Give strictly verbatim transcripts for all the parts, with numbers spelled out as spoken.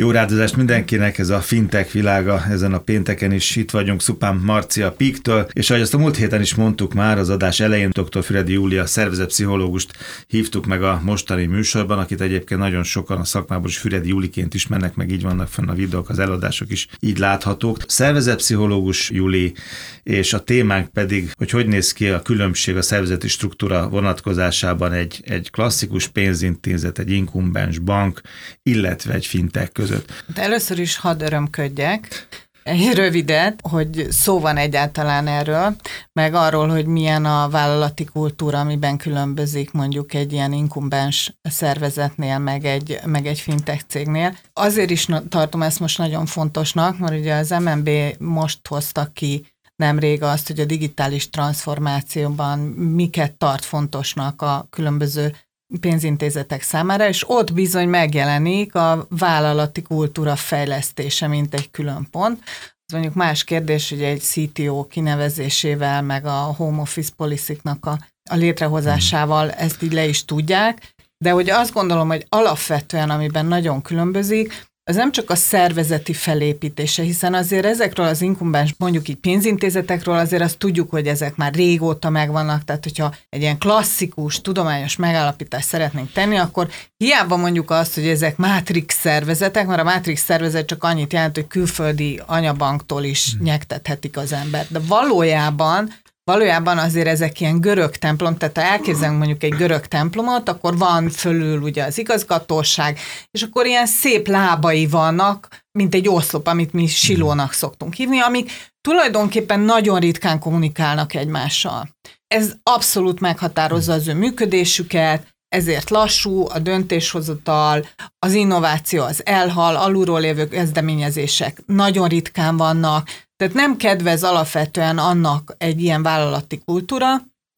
Jó rádozást mindenkinek, ez a Fintech Világa, ezen a pénteken is itt vagyunk Szupán Marcia Picktől, és ahogy azt a múlt héten is mondtuk már az adás elején, doktor Füredi Júlia szervezetpszichológust hívtuk meg a mostani műsorban, akit egyébként nagyon sokan a szakmából is Füredi Júliként ismernek, meg így vannak fenn a videók, az eladások is így láthatók. Szervezetpszichológus Júli, és a témánk pedig, hogy hogy néz ki a különbség a szervezeti struktúra vonatkozásában egy, egy klasszikus pénzintézet, egy inkumbens bank, illetve egy fintech között. De először is hadd örömködjek egy rövidet, hogy szó van egyáltalán erről, meg arról, hogy milyen a vállalati kultúra, amiben különbözik mondjuk egy ilyen inkumbens szervezetnél, meg egy, meg egy fintech cégnél. Azért is tartom ezt most nagyon fontosnak, mert ugye az em en bé most hozta ki nemrég azt, hogy a digitális transformációban miket tart fontosnak a különböző pénzintézetek számára, és ott bizony megjelenik a vállalati kultúra fejlesztése, mint egy külön pont. Ez mondjuk más kérdés, hogy egy cé té o kinevezésével, meg a home office policy-knak a, a létrehozásával ezt így le is tudják, de hogy azt gondolom, hogy alapvetően, amiben nagyon különbözik, az nem csak a szervezeti felépítése, hiszen azért ezekről az inkumbens, mondjuk így pénzintézetekről, azért azt tudjuk, hogy ezek már régóta megvannak, tehát hogyha egy ilyen klasszikus, tudományos megállapítást szeretnénk tenni, akkor hiába mondjuk azt, hogy ezek mátrix szervezetek, mert a mátrix szervezet csak annyit jelent, hogy külföldi anyabanktól is nyektethetik az embert. De valójában Valójában azért ezek ilyen görög templom, tehát ha elképzelünk mondjuk egy görög templomot, akkor van fölül ugye az igazgatóság, és akkor ilyen szép lábai vannak, mint egy oszlop, amit mi silónak szoktunk hívni, amik tulajdonképpen nagyon ritkán kommunikálnak egymással. Ez abszolút meghatározza az ő működésüket, ezért lassú a döntéshozatal, az innováció az elhal, alulról lévő kezdeményezések nagyon ritkán vannak, tehát nem kedvez alapvetően annak egy ilyen vállalati kultúra,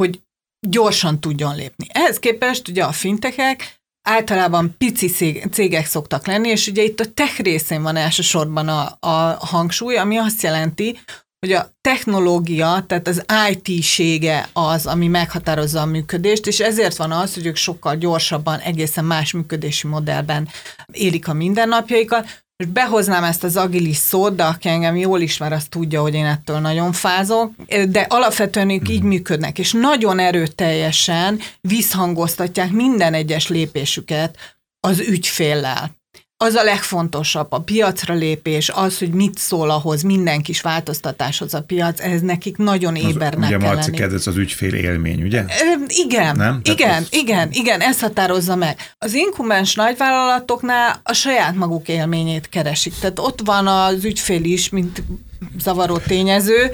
hogy gyorsan tudjon lépni. Ehhez képest ugye a fintechek általában pici cégek szoktak lenni, és ugye itt a tech részén van elsősorban a, a hangsúly, ami azt jelenti, hogy a technológia, tehát az í té-sége az, ami meghatározza a működést, és ezért van az, hogy ők sokkal gyorsabban, egészen más működési modellben élik a mindennapjaikat. És behoznám ezt az agilis szót, de aki engem jól ismer, az tudja, hogy én ettől nagyon fázok, de alapvetően ők így működnek, és nagyon erőteljesen visszhangoztatják minden egyes lépésüket az ügyféllel. Az a legfontosabb, a piacra lépés, az, hogy mit szól ahhoz, minden kis változtatáshoz a piac, ez nekik nagyon ébernek kell lenni. Ugye Marci kedvenc az ügyfél élmény, ugye? Ö, igen, nem? igen, az... igen, igen, ez határozza meg. Az inkumbens nagyvállalatoknál a saját maguk élményét keresik, tehát ott van az ügyfél is, mint zavaró tényező,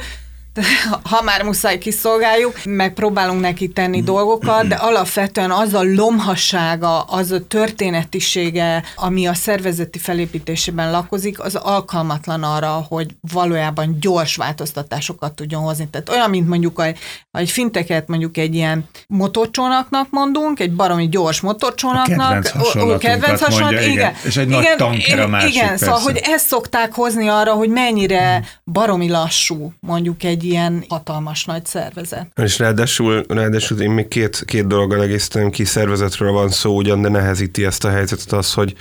ha már muszáj kiszolgáljuk, megpróbálunk neki tenni dolgokat, de alapvetően az a lomhassága, az a történetisége, ami a szervezeti felépítésében lakozik, az alkalmatlan arra, hogy valójában gyors változtatásokat tudjon hozni. Tehát olyan, mint mondjuk a, egy finteket mondjuk egy ilyen motorcsónaknak mondunk, egy baromi gyors motorcsónaknak. A kedvenc hasonlatunkat mondja, igen. És egy igen, nagy tanker a másik. Igen, persze. Szóval, hogy ezt szokták hozni arra, hogy mennyire baromi lassú, mondjuk egy ilyen hatalmas nagy szervezet. És ráadásul, ráadásul én még két, két dologgal egészítem ki, szervezetről van szó ugyan, de nehezíti ezt a helyzetet az, hogy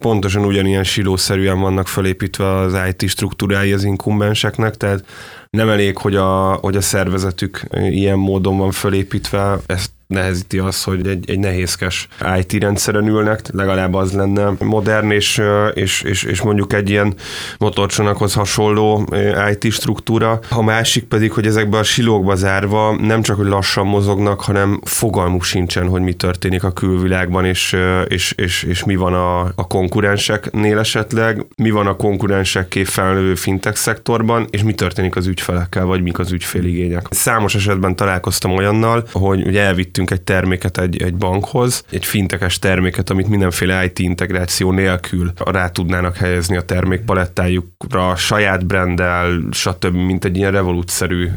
pontosan ugyanilyen silószerűen vannak felépítve az í té struktúrái az inkumbenseknek, tehát nem elég, hogy a, hogy a szervezetük ilyen módon van felépítve, ezt nehezíti az, hogy egy, egy nehézkes í té rendszeren ülnek, legalább az lenne modern, és, és, és, és mondjuk egy ilyen motorcsónakhoz hasonló í té struktúra. A másik pedig, hogy ezekben a silókba zárva nem csak, hogy lassan mozognak, hanem fogalmuk sincsen, hogy mi történik a külvilágban, és, és, és, és mi van a, a konkurenseknél esetleg, mi van a konkurensekké felelő fintech szektorban, és mi történik az ügyfelekkel, vagy mik az ügyféligények. Számos esetben találkoztam olyannal, hogy elvitt egy terméket egy, egy bankhoz, egy fintekes terméket, amit mindenféle í té integráció nélkül rá tudnának helyezni a termékpalettájukra, saját branddel, stb., mint egy ilyen Revolut-szerű,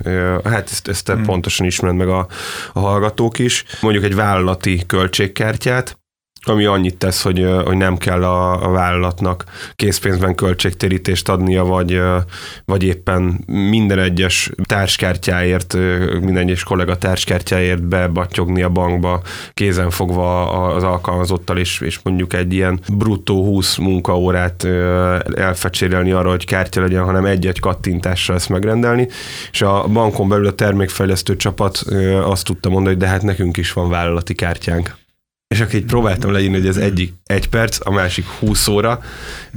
hát ezt, ezt hmm. pontosan ismered meg a, a hallgatók is, mondjuk egy vállalati költségkártyát, ami annyit tesz, hogy, hogy nem kell a, a vállalatnak készpénzben költségtérítést adnia, vagy, vagy éppen minden egyes társkártyáért, minden egyes kollega társkártyáért bebattyogni a bankba, kézen fogva az alkalmazottal, és, és mondjuk egy ilyen bruttó húsz munkaórát elfecsérelni arra, hogy kártya legyen, hanem egy-egy kattintással ezt megrendelni, és a bankon belül a termékfejlesztő csapat azt tudta mondani, hogy de hát nekünk is van vállalati kártyánk. És akkor így próbáltam leírni, hogy az egyik egy perc, a másik húsz óra,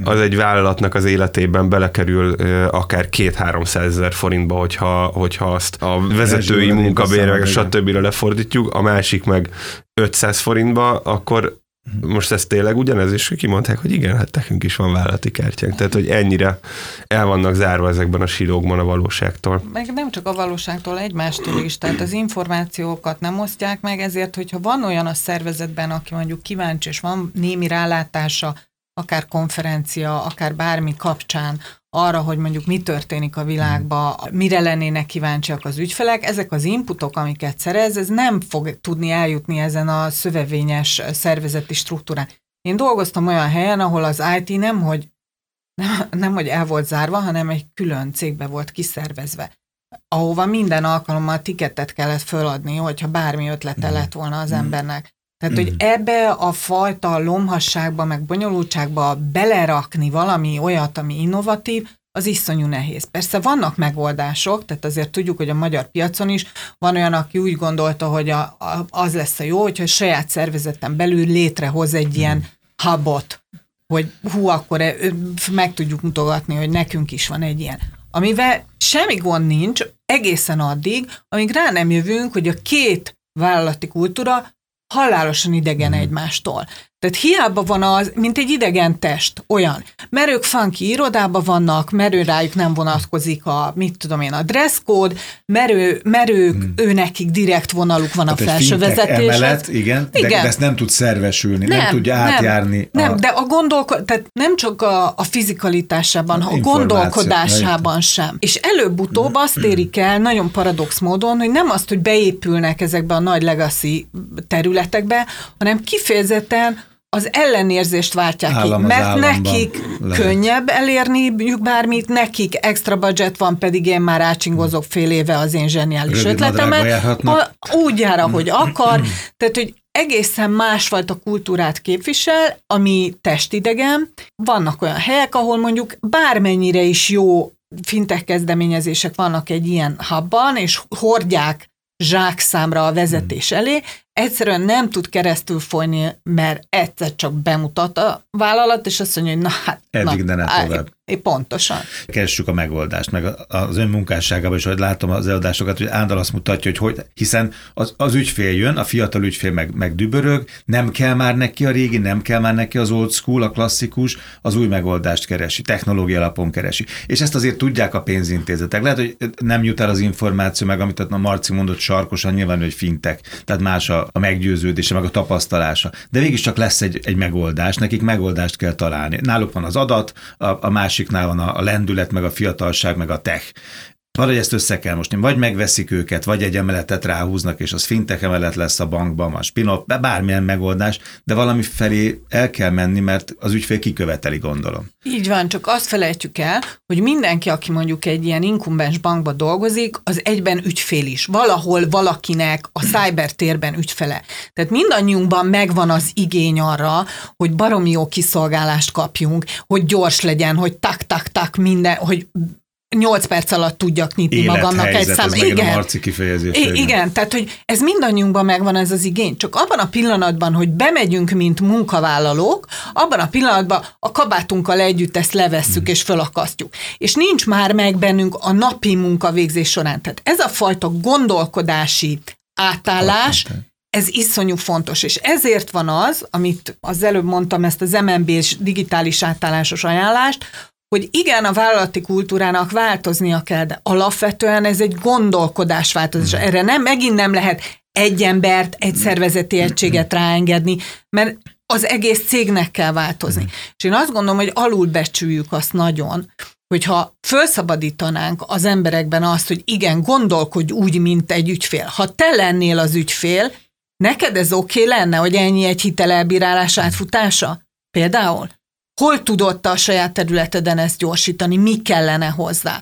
az egy vállalatnak az életében belekerül akár két-háromszázezer forintba, hogyha, hogyha azt a vezetői munkabérre, stb. Lefordítjuk, a másik meg ötszáz forintba, akkor most ez tényleg ugyanez, és kimondták, hogy igen, hát nekünk is van vállalati kártyánk. Tehát, hogy ennyire el vannak zárva ezekben a silókban a valóságtól. Meg nem csak a valóságtól, egymástól is. Tehát az információkat nem osztják meg, ezért, hogyha van olyan a szervezetben, aki mondjuk kíváncsi, és van némi rálátása, akár konferencia, akár bármi kapcsán, arra, hogy mondjuk mi történik a világban, mire lennének kíváncsiak az ügyfelek, ezek az inputok, amiket szerez, ez nem fog tudni eljutni ezen a szövevényes szervezeti struktúrán. Én dolgoztam olyan helyen, ahol az i té nem, hogy, nem, nem, hogy el volt zárva, hanem egy külön cégbe volt kiszervezve, ahova minden alkalommal tiketet kellett föladni, hogyha bármi ötlete lett volna az embernek. Tehát, hogy ebbe a fajta lomhasságba, meg bonyolultságba belerakni valami olyat, ami innovatív, az iszonyú nehéz. Persze vannak megoldások, tehát azért tudjuk, hogy a magyar piacon is van olyan, aki úgy gondolta, hogy a, a, az lesz a jó, hogyha a saját szervezeten belül létrehoz egy ilyen hubot, hogy hú, akkor e, meg tudjuk mutogatni, hogy nekünk is van egy ilyen. Amivel semmi gond nincs egészen addig, amíg rá nem jövünk, hogy a két vállalati kultúra halálosan idegen egymástól. Tehát hiába van az, mint egy idegen test, olyan. Mert ők funky irodában vannak, merő rájuk nem vonatkozik a, mit tudom én, a dresszkód, merő, merők, hmm. ő nekik direkt vonaluk van hát a felső vezetéshez. Emelet, igen, igen. De, de ezt nem tud szervesülni, nem, nem tudja átjárni. Nem, a... nem de a gondolko- tehát nem csak a, a fizikalitásában, a, a gondolkodásában sem. És előbb-utóbb hmm. azt érik el nagyon paradox módon, hogy nem azt, hogy beépülnek ezekbe a nagy legacy területekbe, hanem kifejezetten az ellenérzést váltják állam ki, mert nekik lehet. Könnyebb elérniük bármit, nekik extra budget van, pedig én már ácsingozok fél éve az én zseniális Rövid ötletemet. A, úgy jár, ahogy akar. Tehát, hogy egészen másfajta kultúrát képvisel, ami testidegen. Vannak olyan helyek, ahol mondjuk bármennyire is jó fintech kezdeményezések vannak egy ilyen hubban, és hordják zsákszámra a vezetés elé, egyszerűen nem tud keresztül folyni, mert egyszer csak bemutat a vállalat, és azt mondja, hogy na hát... Eddig, na, de ne tovább. Pontosan. Keressük a megoldást, meg az ön munkásságában is, ahogy látom az eladásokat, hogy ándal azt mutatja, hogy, hogy hiszen az, az ügyfél jön, a fiatal ügyfél meg, meg dübörög, nem kell már neki a régi, nem kell már neki az old school, a klasszikus, az új megoldást keresi, technológia alapon keresi. És ezt azért tudják a pénzintézetek. Lehet, hogy nem jut el az információ, meg amit a Marci mondott sarkosan, nyilván, hogy fintech, tehát más a, a meggyőződése, meg a tapasztalása. De mégiscsak lesz egy, egy megoldás, nekik megoldást kell találni. Náluk van az adat, a, a más másiknál van a lendület, meg a fiatalság, meg a tech. Valahogy ezt össze kell mosni. Vagy megveszik őket, vagy egy emeletet ráhúznak, és az fintech emelet lesz a bankban, a spin-off, bármilyen megoldás, de valami felé el kell menni, mert az ügyfél kiköveteli, gondolom. Így van, csak azt felejtjük el, hogy mindenki, aki mondjuk egy ilyen inkumbens bankban dolgozik, az egyben ügyfél is. Valahol valakinek a cybertérben ügyfele. Tehát mindannyiunkban megvan az igény arra, hogy baromi jó kiszolgálást kapjunk, hogy gyors legyen, hogy tak-tak-tak minden, hogy nyolc perc alatt tudjak nyitni Élet, magamnak helyzet, egy számot. Igen. A Marci kifejezés. I- igen, tehát, hogy ez mindannyiunkban megvan ez az igény. Csak abban a pillanatban, hogy bemegyünk, mint munkavállalók, abban a pillanatban a kabátunkkal együtt ezt levesszük hmm. és fölakasztjuk. És nincs már meg bennünk a napi munkavégzés során. Tehát ez a fajta gondolkodási átállás, Valószínű. ez iszonyú fontos, és ezért van az, amit az előbb mondtam, ezt az em en bé-s digitális átállásos ajánlást, hogy igen, a vállalati kultúrának változnia kell, de alapvetően ez egy gondolkodásváltozás. Erre nem, megint nem lehet egy embert, egy szervezeti egységet ráengedni, mert az egész cégnek kell változni. És én azt gondolom, hogy alulbecsüljük azt nagyon, hogyha felszabadítanánk az emberekben azt, hogy igen, gondolkodj úgy, mint egy ügyfél. Ha te lennél az ügyfél, Neked ez oké okay lenne, hogy ennyi egy hitelelbírálás átfutása? Például? Hol tudod a saját területeden ezt gyorsítani? Mi kellene hozzá?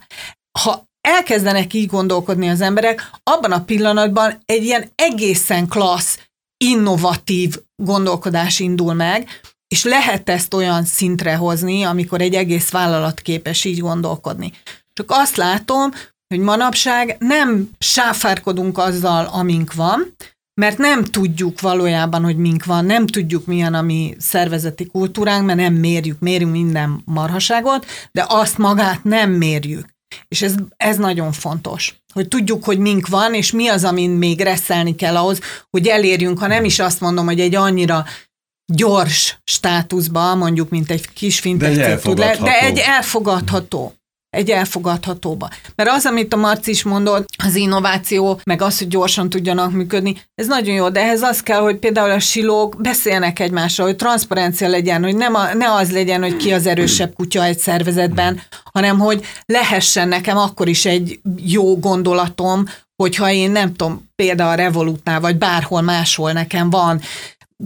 Ha elkezdenek így gondolkodni az emberek, abban a pillanatban egy ilyen egészen klassz, innovatív gondolkodás indul meg, és lehet ezt olyan szintre hozni, amikor egy egész vállalat képes így gondolkodni. Csak azt látom, hogy manapság nem sáfárkodunk azzal, amink van, mert nem tudjuk valójában, hogy mink van, nem tudjuk, milyen a mi szervezeti kultúránk, mert nem mérjük, mérünk minden marhaságot, de azt magát nem mérjük. És ez, ez nagyon fontos, hogy tudjuk, hogy mink van, és mi az, amin még reszelni kell ahhoz, hogy elérjünk, ha nem is azt mondom, hogy egy annyira gyors státuszba, mondjuk, mint egy kis fintech tud le, de egy elfogadható. Egy elfogadhatóba. Mert az, amit a Marci is mondott, az innováció, meg az, hogy gyorsan tudjanak működni, ez nagyon jó, de ehhez az kell, hogy például a silók beszéljenek egymással, hogy transzparencia legyen, hogy nem a, ne az legyen, hogy ki az erősebb kutya egy szervezetben, hanem hogy lehessen nekem akkor is egy jó gondolatom, hogyha én nem tudom, például a Revolutnál, vagy bárhol máshol nekem van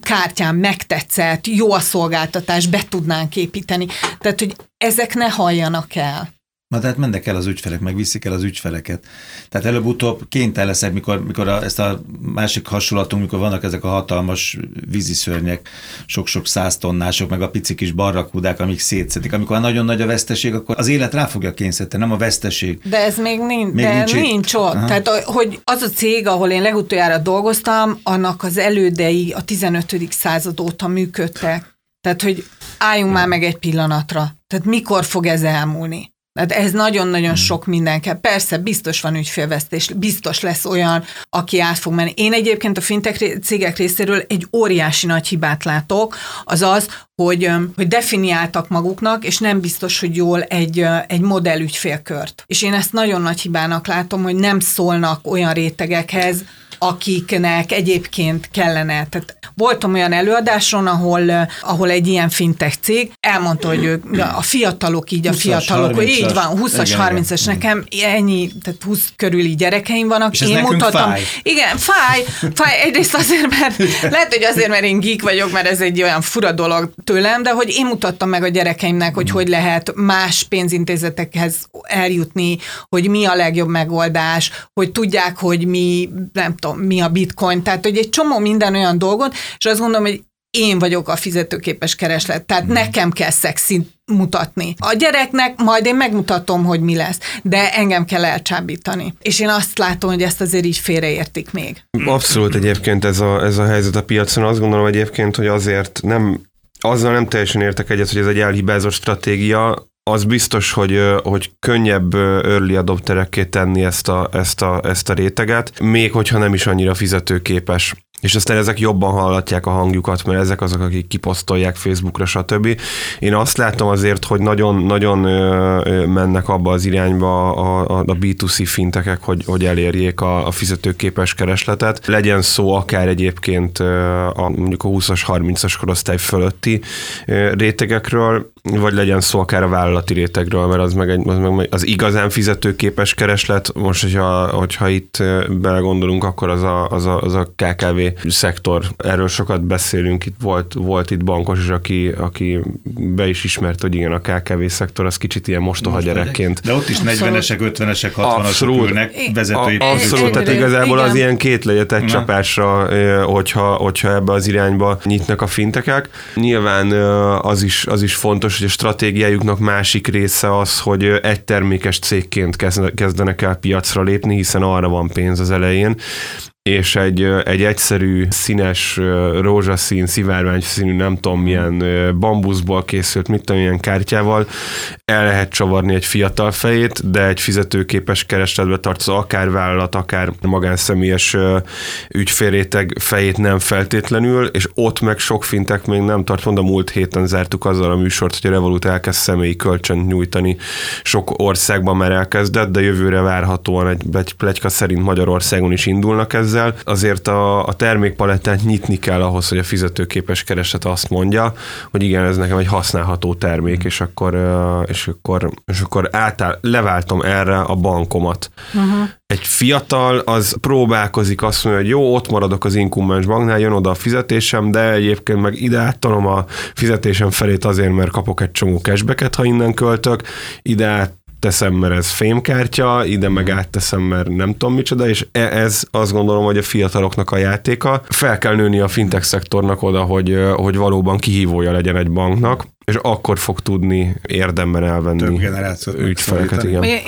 kártyám, megtetszett, jó a szolgáltatás, be tudnánk építeni. Tehát, hogy ezek ne halljanak el. Na, tehát mennek el az ügyfelek, meg viszik el az ügyfeleket. Tehát előbb-utóbb kénytelen leszek, mikor, mikor a, ezt a másik hasonlatunk, mikor vannak ezek a hatalmas víziszörnyek, sok-sok száztonnások, meg a pici kis barrakúdák, amik szétszedik. Amikor nagyon nagy a veszteség, akkor az élet rá fogja kényszeríteni, nem a veszteség. De ez még, nin- még de nincs, nincs ott. Aha. Tehát hogy az a cég, ahol én legutoljára dolgoztam, annak az elődei a tizenötödik század óta működtek. Tehát, hogy álljunk már meg egy pillanatra. Tehát mikor fog ez elmúlni? Tehát ez nagyon-nagyon sok mindenkel. Persze, biztos van ügyfélvesztés, biztos lesz olyan, aki át fog menni. Én egyébként a fintech cégek részéről egy óriási nagy hibát látok, az az, hogy, hogy definiáltak maguknak, és nem biztos, hogy jól egy, egy modell ügyfélkört. És én ezt nagyon nagy hibának látom, hogy nem szólnak olyan rétegekhez, akiknek egyébként kellene. Tehát voltam olyan előadáson, ahol, ahol egy ilyen fintech cég elmondta, hogy ők, a fiatalok így, a fiatalok, hogy így van, húszas, harmincas, nekem ennyi, tehát húsz körüli gyerekeim vannak. És én mutattam. Fáj. Igen, fáj, fáj, egyrészt azért, mert lehet, hogy azért, mert én geek vagyok, mert ez egy olyan fura dolog tőlem, de hogy én mutattam meg a gyerekeimnek, hogy hogy lehet más pénzintézetekhez eljutni, hogy mi a legjobb megoldás, hogy tudják, hogy mi, nem tudom, mi a bitcoin, tehát hogy egy csomó minden olyan dolgot, és azt gondolom, hogy én vagyok a fizetőképes kereslet, tehát nekem kell szexint mutatni. A gyereknek majd én megmutatom, hogy mi lesz, de engem kell elcsábítani. És én azt látom, hogy ezt azért így félreértik még. Abszolút egyébként ez a, ez a helyzet a piacon. Azt gondolom egyébként, hogy azért nem, azzal nem teljesen értek egyet, hogy ez egy elhibázott stratégia. Az biztos, hogy, hogy könnyebb early adopterekké tenni ezt a, ezt, a, ezt a réteget, még hogyha nem is annyira fizetőképes. És aztán ezek jobban hallatják a hangjukat, mert ezek azok, akik kiposztolják Facebookra, stb. Én azt látom azért, hogy nagyon-nagyon mennek abba az irányba a, a bé kettő cé fintekek, hogy, hogy elérjék a, a fizetőképes keresletet. Legyen szó akár egyébként a, mondjuk a húszas, harmincas korosztály fölötti rétegekről, vagy legyen szó akár a vállalati rétegről, mert az meg, egy, az, meg az igazán fizetőképes kereslet. Most, hogyha, hogyha itt belegondolunk, akkor az a, az a, az a ká ká vé szektor. Erről sokat beszélünk, itt volt, volt itt bankos is, aki, aki be is ismert, hogy igen, a ká ká vé szektor az kicsit ilyen mostoha most gyerekként. De ott is negyvenesek, ötvenesek, hatvanasok ülnek vezetői pozícióban. Abszolút, tehát igazából igen. Az ilyen két legyet egy csapásra, hogyha, hogyha ebbe az irányba nyitnak a fintekek. Nyilván az is, az is fontos, hogy a stratégiájuknak másik része az, hogy egy termékes cégként kezdenek el piacra lépni, hiszen arra van pénz az elején, és egy, egy egyszerű, színes, rózsaszín, szivárvány színű, nem tudom milyen bambuszból készült, mit tudom, ilyen kártyával el lehet csavarni egy fiatal fejét, de egy fizetőképes keresletbe tartozó akár vállalat, akár magánszemélyes ügyfélréteg fejét nem feltétlenül, és ott meg sok fintek még nem tart, mondom, múlt héten zártuk azzal a műsort, hogy a Revolut elkezd személyi kölcsönt nyújtani. Sok országban már elkezdett, de jövőre várhatóan egy pletyka szerint Magyarországon is indulnak ezzel, eszközzel. Azért a, a termékpalettát nyitni kell ahhoz, hogy a fizetőképes kereslet azt mondja, hogy igen, ez nekem egy használható termék, és akkor, és akkor, és akkor átáll, leváltom erre a bankomat. Uh-huh. Egy fiatal az próbálkozik, azt mondja, hogy jó, ott maradok az inkumbens banknál, jön oda a fizetésem, de egyébként meg ide áttalom a fizetésem felét azért, mert kapok egy csomó cashbacket, ha innen költök, ide át teszem, mert ez fémkártya, ide meg átteszem, mert nem tudom micsoda, és ez azt gondolom, hogy a fiataloknak a játéka. Fel kell nőni a fintech szektornak oda, hogy, hogy valóban kihívója legyen egy banknak, és akkor fog tudni érdemben elvenni ügyfeleket. Igen. Én,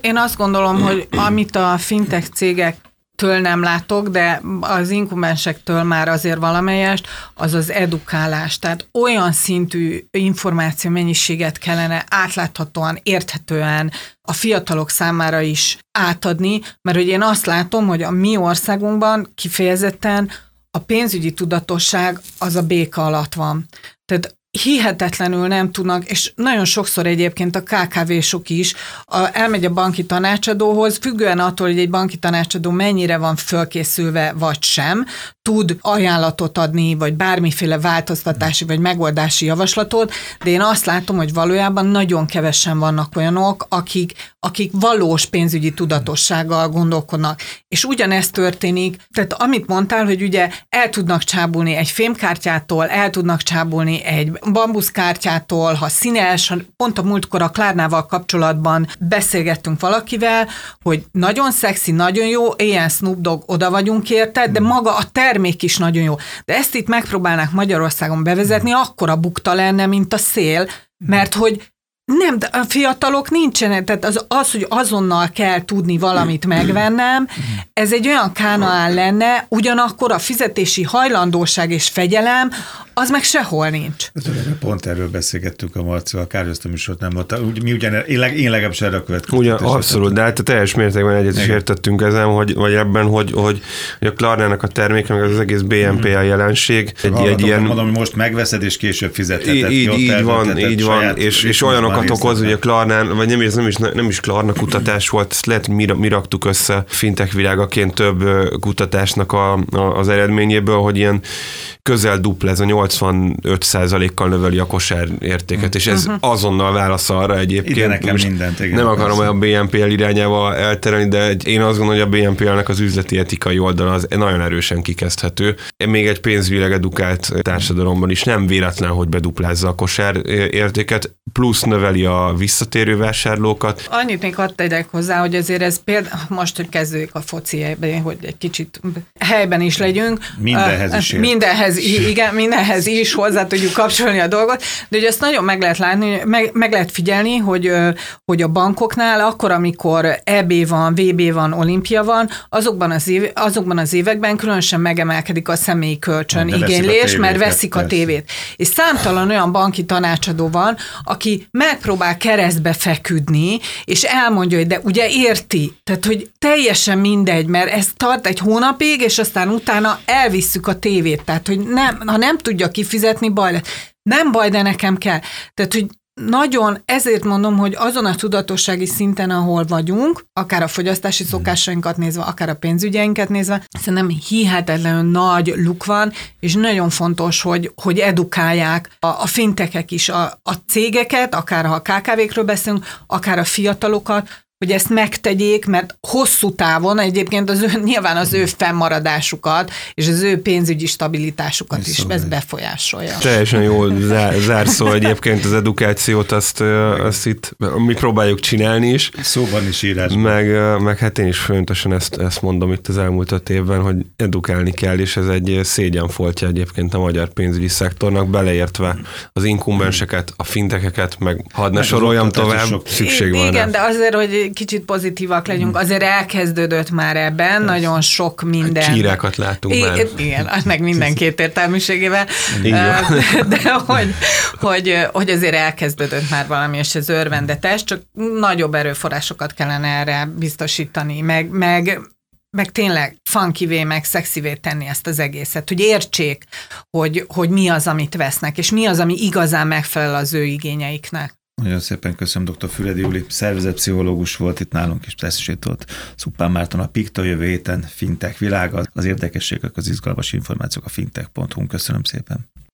én azt gondolom, hogy amit a fintech cégek től nem látok, de az inkubensektől már azért valamelyest, az az edukálás. Tehát olyan szintű információ mennyiséget kellene átláthatóan, érthetően a fiatalok számára is átadni, mert hogy én azt látom, hogy a mi országunkban kifejezetten a pénzügyi tudatosság az a béka alatt van. Tehát hihetetlenül nem tudnak, és nagyon sokszor egyébként a ká ká vésok is a, elmegy a banki tanácsadóhoz, függően attól, hogy egy banki tanácsadó mennyire van fölkészülve vagy sem, tud ajánlatot adni, vagy bármiféle változtatási, vagy megoldási javaslatot, de én azt látom, hogy valójában nagyon kevesen vannak olyanok, akik, akik valós pénzügyi tudatossággal gondolkodnak. És ugyanezt történik, tehát amit mondtál, hogy ugye el tudnak csábulni egy fémkártyától, el tudnak csábulni egy bambuszkártyától, ha színes, pont a múltkor a Klárnával kapcsolatban beszélgettünk valakivel, hogy nagyon szexi, nagyon jó, ilyen Snoop Dogg, oda vagyunk érte, de maga a termék is nagyon jó. De ezt itt megpróbálnák Magyarországon bevezetni, akkora bukta lenne, mint a szél, mert hogy nem, de a fiatalok nincsenek, tehát az, az, hogy azonnal kell tudni valamit megvennem, ez egy olyan kánaán lenne, ugyanakkor a fizetési hajlandóság és fegyelem, az meg sehol nincs. Pont erről beszélgettünk a Marcival, kár, ezt a műsort nem mondta. Mi ugyan, én, leg, én legalábbis erre a ugyan, abszolút, de hát a teljes mértékben egyet is értettünk ezen, hogy, vagy ebben, hogy, hogy, hogy a Klarnának a terméke, meg az, az egész bé en pé el jelenség. Egy, egy ilyen... Mondom, hogy most megveszed, és később fizetheted. Így, így, így van, így van, és, és olyanokat okoz, hogy a Klarnán, vagy nem is, nem is, nem is Klarna kutatás volt, ezt lehet, mi, mi raktuk össze Fintech Világaként több kutatásnak a, a, az eredményéből, hogy ilyen közel dupla, ez a nyolcvanöt százalékkal növeli a kosár értéket, és ez uh-huh. azonnal válasz arra egyébként. Ide nekem mindent, igen, nem akarom persze. A bé en pé el irányába elterelni, de én azt gondolom, hogy a bé en pé elnek az üzleti etikai oldala az nagyon erősen kikezdhető. Még egy pénzvileg edukált társadalomban is nem véletlen, hogy beduplázza a kosár értéket, plusz növeli a visszatérő vásárlókat. Annyit még hadd tegyek hozzá, hogy azért ez például most, hogy kezdődik a foci, hogy egy kicsit helyben is legyünk. Mindenhez is. Mindenhez, igen, minden ehhez is hozzá tudjuk kapcsolni a dolgot, de ugye ezt nagyon meg lehet látni, meg, meg lehet figyelni, hogy, hogy a bankoknál akkor, amikor é bé van, vé bé van, olimpia van, azokban az, éve, azokban az években különösen megemelkedik a személyi kölcsön de igénylés, veszik mert veszik a tévét. És számtalan olyan banki tanácsadó van, aki megpróbál keresztbe feküdni, és elmondja, hogy de ugye érti, tehát hogy teljesen mindegy, mert ez tart egy hónapig, és aztán utána elvisszük a tévét, tehát hogy nem, ha nem tudja kifizetni, baj lesz. Nem baj, de nekem kell. Tehát, hogy nagyon ezért mondom, hogy azon a tudatossági szinten, ahol vagyunk, akár a fogyasztási szokásainkat nézve, akár a pénzügyeinket nézve, szerintem hihetetlenül nagy luk van, és nagyon fontos, hogy, hogy edukálják a, a fintekek is, a, a cégeket, akár ha a ká ká vékről beszélünk, akár a fiatalokat, hogy ezt megtegyék, mert hosszú távon egyébként az ő, nyilván az ő fennmaradásukat és az ő pénzügyi stabilitásukat ez is szóval ez befolyásolja. Teljesen jól zár, zárszó egyébként az edukációt, azt, azt itt mi próbáljuk csinálni is. Szóban is írásban. Meg, meg hát én is folyamatosan ezt, ezt mondom itt az elmúlt öt évben, hogy edukálni kell, és ez egy szégyenfoltja egyébként a magyar pénzügyi szektornak, beleértve az inkumbenseket, a fintekeket, meg hadd ne soroljam tovább, szükség van. Igen, de azért, hogy kicsit pozitívak legyünk, azért elkezdődött már ebben, persze. Nagyon sok minden. Csírákat látunk I- már. Igen, meg minden két értelműségével. De hogy, hogy, hogy azért elkezdődött már valami, és ez örvendetes, csak nagyobb erőforrásokat kellene erre biztosítani, meg, meg, meg tényleg funkivé, meg szexivé tenni ezt az egészet, hogy értsék, hogy, hogy mi az, amit vesznek, és mi az, ami igazán megfelel az ő igényeiknek. Nagyon szépen köszönöm, doktor Füredi Júli, szervezetpszichológus volt itt nálunk, és tesztesítő volt Szupán Márton a Picktől. Jövő héten Fintech Világa, az érdekességek, az izgalmas információk a fintech pont hu-n. Köszönöm szépen.